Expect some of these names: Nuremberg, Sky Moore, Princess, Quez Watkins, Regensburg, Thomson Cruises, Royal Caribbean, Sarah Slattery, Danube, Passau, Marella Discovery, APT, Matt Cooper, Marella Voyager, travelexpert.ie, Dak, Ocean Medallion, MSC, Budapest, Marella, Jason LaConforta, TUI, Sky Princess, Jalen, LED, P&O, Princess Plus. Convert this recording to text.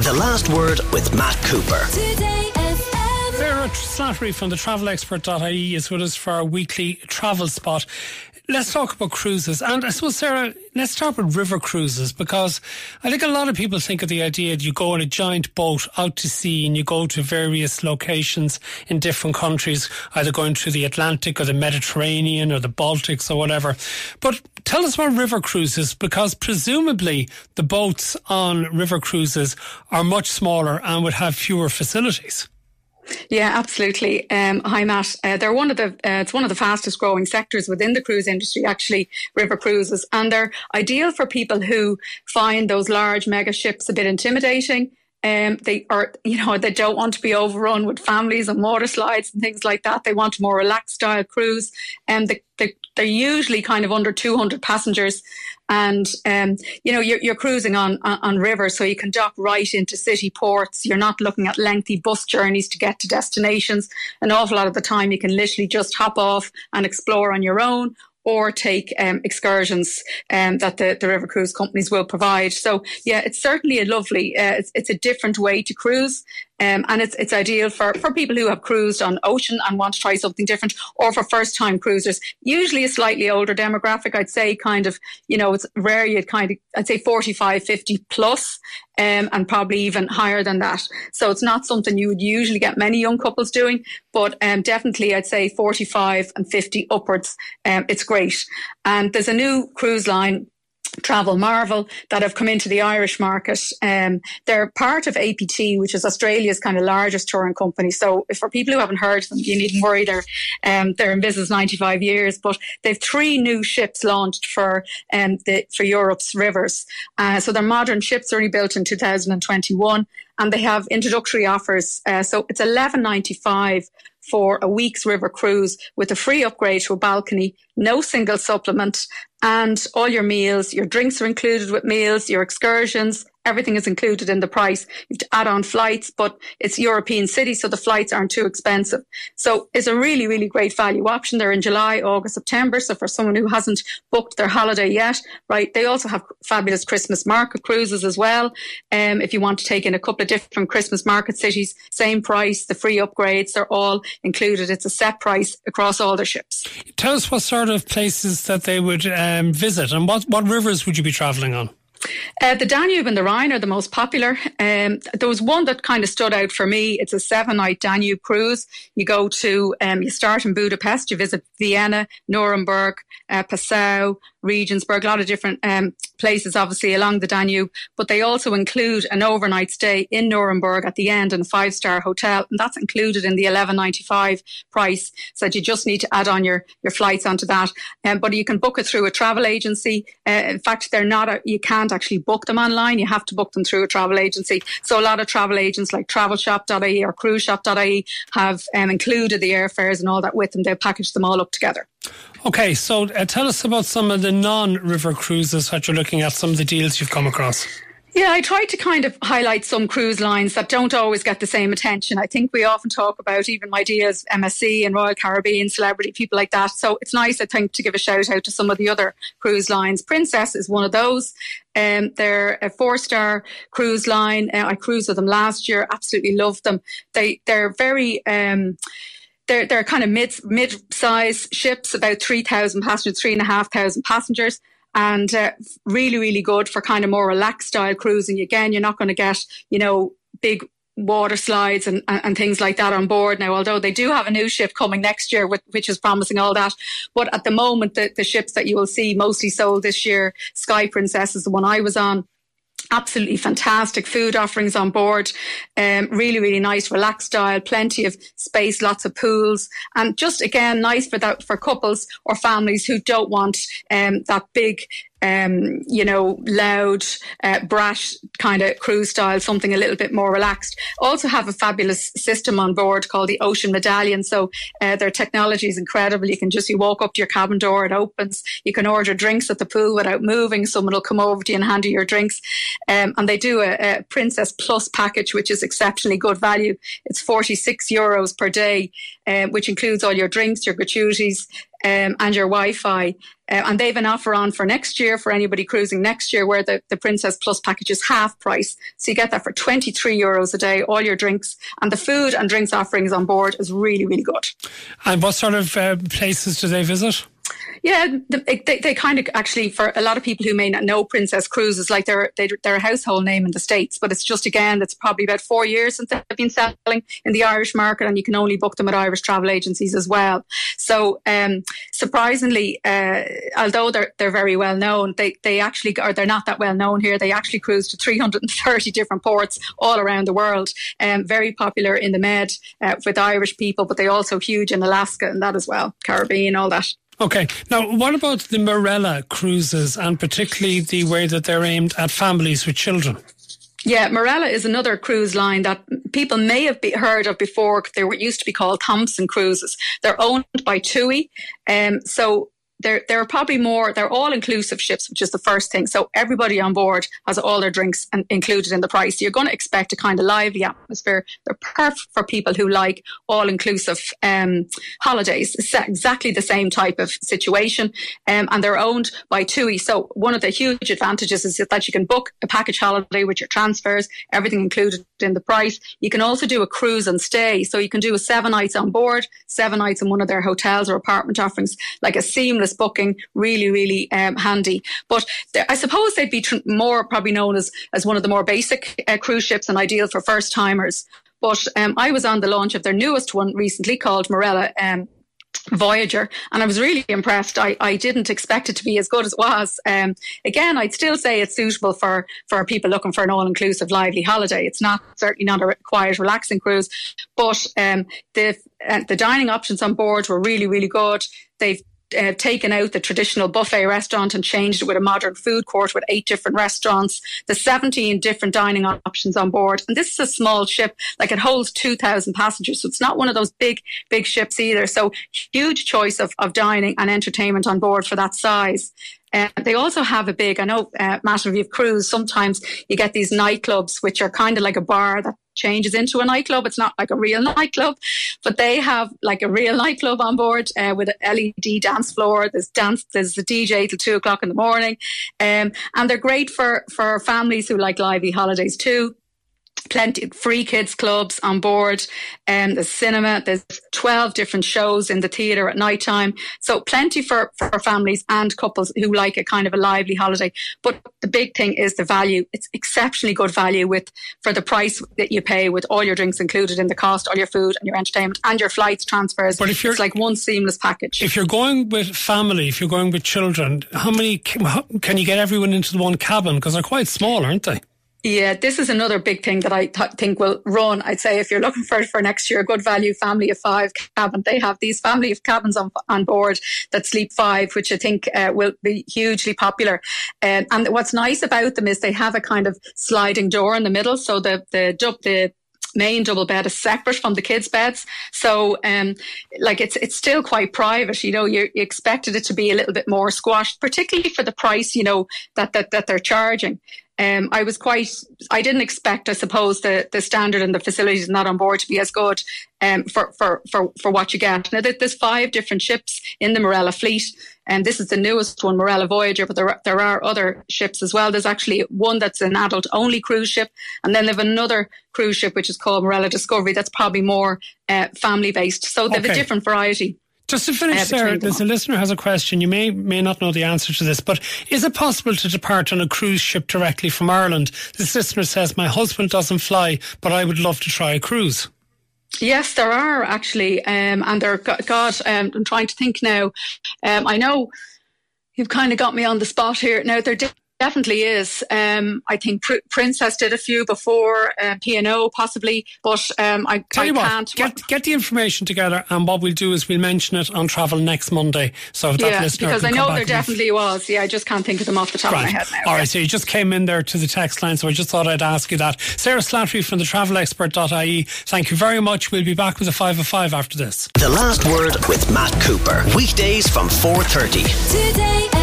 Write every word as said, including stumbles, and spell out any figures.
The Last Word with Matt Cooper. Today F M. Sarah Slattery from the travel expert dot I E is with us for our weekly travel spot. Let's talk about cruises. And I suppose, Sarah, let's start with river cruises, because I think a lot of people think of the idea that you go on a giant boat out to sea and you go to various locations in different countries, either going to the Atlantic or the Mediterranean or the Baltics or whatever. But tell us about river cruises, because presumably the boats on river cruises are much smaller and would have fewer facilities. Yeah, absolutely. Um, hi, Matt. Uh, they're one of the uh, it's one of the fastest growing sectors within the cruise industry, actually, river cruises, and they're ideal for people who find those large mega ships a bit intimidating. Um, they are, you know, they don't want to be overrun with families and water slides and things like that. They want a more relaxed style cruise, and the, the, they're usually kind of under two hundred passengers. And, um, you know, you're, you're cruising on, on, on rivers, so you can dock right into city ports. You're not looking at lengthy bus journeys to get to destinations. An awful lot of the time you can literally just hop off and explore on your own, or take um, excursions um, that the, the river cruise companies will provide. So, yeah, it's certainly a lovely, uh, it's, it's a different way to cruise. Um, and it's it's ideal for, for people who have cruised on ocean and want to try something different, or for first-time cruisers. Usually a slightly older demographic, I'd say, kind of, you know, it's rare you'd kind of, I'd say forty-five, fifty plus, um, and probably even higher than that. So it's not something you would usually get many young couples doing, but um, definitely I'd say forty-five and fifty upwards. Um, it's great. And there's a new cruise line, Travel Marvel, that have come into the Irish market. Um, they're part of A P T, which is Australia's kind of largest touring company. So for people who haven't heard of them, you needn't worry. They're, um, they're in business ninety-five years, but they've three new ships launched for um, the, for Europe's rivers. Uh, so they're modern ships, only built in two thousand twenty-one, and they have introductory offers. Uh, so it's eleven ninety-five for a week's river cruise with a free upgrade to a balcony, no single supplement, and all your meals, your drinks are included with meals, your excursions, everything is included in the price. You have to add on flights, but it's European cities, so the flights aren't too expensive. So it's a really, really great value option. They're in July, August, September. So for someone who hasn't booked their holiday yet, right, they also have fabulous Christmas market cruises as well. Um, if you want to take in a couple of different Christmas market cities, same price, the free upgrades, they're all included. It's a set price across all their ships. Tell us what sort of places that they would um, visit, and what, what rivers would you be travelling on? Uh, the Danube and the Rhine are the most popular. Um, there was one that kind of stood out for me. It's a seven-night Danube cruise. You go to, um, you start in Budapest, you visit Vienna, Nuremberg, uh, Passau, Regensburg, a lot of different um, places, obviously, along the Danube. But they also include an overnight stay in Nuremberg at the end in a five-star hotel. And that's included in the eleven ninety-five price. So you just need to add on your, your flights onto that. Um, but you can book it through a travel agency. Uh, in fact, they're not. A, you can't actually book them online. You have to book them through a travel agency. So a lot of travel agents like travel shop dot I E or cruise shop dot I E have um, included the airfares and all that with them. They'll package them all up together. Okay, so uh, tell us about some of the non-river cruises that you're looking at, some of the deals you've come across. Yeah, I tried to kind of highlight some cruise lines that don't always get the same attention. I think we often talk about, even my dears, M S C and Royal Caribbean, Celebrity, people like that. So it's nice, I think, to give a shout out to some of the other cruise lines. Princess is one of those. Um, they're a four-star cruise line. Uh, I cruised with them last year. Absolutely loved them. They, they're very... Um, They're, they're kind of mid, mid-size ships, about three thousand passengers, three thousand five hundred passengers, and uh, really, really good for kind of more relaxed style cruising. Again, you're not going to get, you know, big water slides and, and things like that on board now, although they do have a new ship coming next year, with, which is promising all that. But at the moment, the, the ships that you will see mostly sold this year, Sky Princess is the one I was on. Absolutely fantastic food offerings on board. Um, really, really nice, relaxed style, plenty of space, lots of pools. And just, again, nice for that, for couples or families who don't want um, that big, um, you know, loud, uh, brash kind of cruise style, something a little bit more relaxed. Also have a fabulous system on board called the Ocean Medallion. So uh, their technology is incredible. You can just, you walk up to your cabin door, it opens. You can order drinks at the pool without moving. Someone will come over to you and hand you your drinks. Um, and they do a, a Princess Plus package, which is exceptionally good value. It's forty-six euros per day, uh, which includes all your drinks, your gratuities, um, and your Wi-Fi. Uh, and they've an offer on for next year for anybody cruising next year where the, the Princess Plus package is half price. So you get that for twenty-three euros a day, all your drinks. And the food and drinks offerings on board is really, really good. And what sort of uh, places do they visit? Yeah, they, they, they kind of actually, for a lot of people who may not know Princess Cruises, like they're, they, they're a household name in the States, but it's just, again, it's probably about four years since they've been selling in the Irish market, and you can only book them at Irish travel agencies as well. So um, surprisingly, uh, although they're, they're very well known, they, they actually, or they're not that well known here, they actually cruise to three hundred thirty different ports all around the world. Um, very popular in the Med uh, with Irish people, but they're also huge in Alaska and that as well, Caribbean, all that. Okay. Now, what about the Marella cruises and particularly the way that they're aimed at families with children? Yeah, Marella is another cruise line that people may have be heard of before. They were used to be called Thomson Cruises. They're owned by T U I. Um, so They're, they're probably more, they're all-inclusive ships, which is the first thing. So everybody on board has all their drinks and included in the price. So you're going to expect a kind of lively atmosphere. They're perfect for people who like all-inclusive um, holidays. It's exactly the same type of situation. Um, and they're owned by T U I. So one of the huge advantages is that you can book a package holiday with your transfers, everything included in the price. You can also do a cruise and stay. So you can do a seven nights on board, seven nights in one of their hotels or apartment offerings, like a seamless booking, really, really um, handy. But I suppose they'd be tr- more probably known as, as one of the more basic uh, cruise ships and ideal for first-timers. But um, I was on the launch of their newest one recently called Marella um, Voyager, and I was really impressed. I, I didn't expect it to be as good as it was. Um, again, I'd still say it's suitable for, for people looking for an all-inclusive, lively holiday. It's not certainly not a quiet, relaxing cruise, but um, the, uh, the dining options on board were really, really good. They've Uh, taken out the traditional buffet restaurant and changed it with a modern food court with eight different restaurants. There's seventeen different dining options on board. And this is a small ship, like it holds two thousand passengers. So it's not one of those big, big ships either. So huge choice of, of dining and entertainment on board for that size. Uh, they also have a big, I know, uh, Matt, if you've cruised, sometimes you get these nightclubs, which are kind of like a bar that changes into a nightclub. It's not like a real nightclub, but they have like a real nightclub on board uh, with an L E D dance floor. There's dance, there's a D J till two o'clock in the morning. Um, and they're great for, for families who like lively holidays too. Plenty of free kids clubs on board, and um, the cinema. There's twelve different shows in the theatre at night time. So plenty for, for families and couples who like a kind of a lively holiday. But the big thing is the value. It's exceptionally good value with for the price that you pay, with all your drinks included in the cost, all your food and your entertainment and your flights, transfers. But if you're, it's like one seamless package. If you're going with family, if you're going with children, how many can you get everyone into the one cabin? Because they're quite small, aren't they? Yeah, this is another big thing that I th- think will run. I'd say if you're looking for for next year, a good value family of five cabin. They have these family of cabins on on board that sleep five, which I think uh, will be hugely popular. Um, and what's nice about them is they have a kind of sliding door in the middle. So the the the main double bed is separate from the kids' beds. So um, like it's it's still quite private. You know, you, you expected it to be a little bit more squashed, particularly for the price, you know, that that, that they're charging. Um, I was quite, I didn't expect, I suppose, the, the standard and the facilities not on board to be as good um, for, for, for, for what you get. Now, there's five different ships in the Marella fleet, and this is the newest one, Marella Voyager, but there, there are other ships as well. There's actually one that's an adult-only cruise ship, and then they have another cruise ship, which is called Marella Discovery, that's probably more uh, family-based. So they have okay. a different variety. Just to finish, uh, Sarah, there's a listener has a question. You may may not know the answer to this, but is it possible to depart on a cruise ship directly from Ireland? This listener says, my husband doesn't fly, but I would love to try a cruise. Yes, there are actually. Um, and there, God, um, I'm trying to think now. Um, I know you've kind of got me on the spot here. Now, there de- definitely is. Um, I think Pr- Princess did a few before, uh, P and O possibly, but um, I, Tell I you can't. What, get, get the information together, and what we'll do is we'll mention it on Travel next Monday. So that yeah, listener because can I know there definitely was. Yeah, I just can't think of them off the top right. of my head now. All right, yeah. So you just came in there to the text line, so I just thought I'd ask you that. Sarah Slattery from the travel expert dot I E, thank you very much. We'll be back with a five oh five after this. The Last Word with Matt Cooper. Weekdays from four thirty. Today.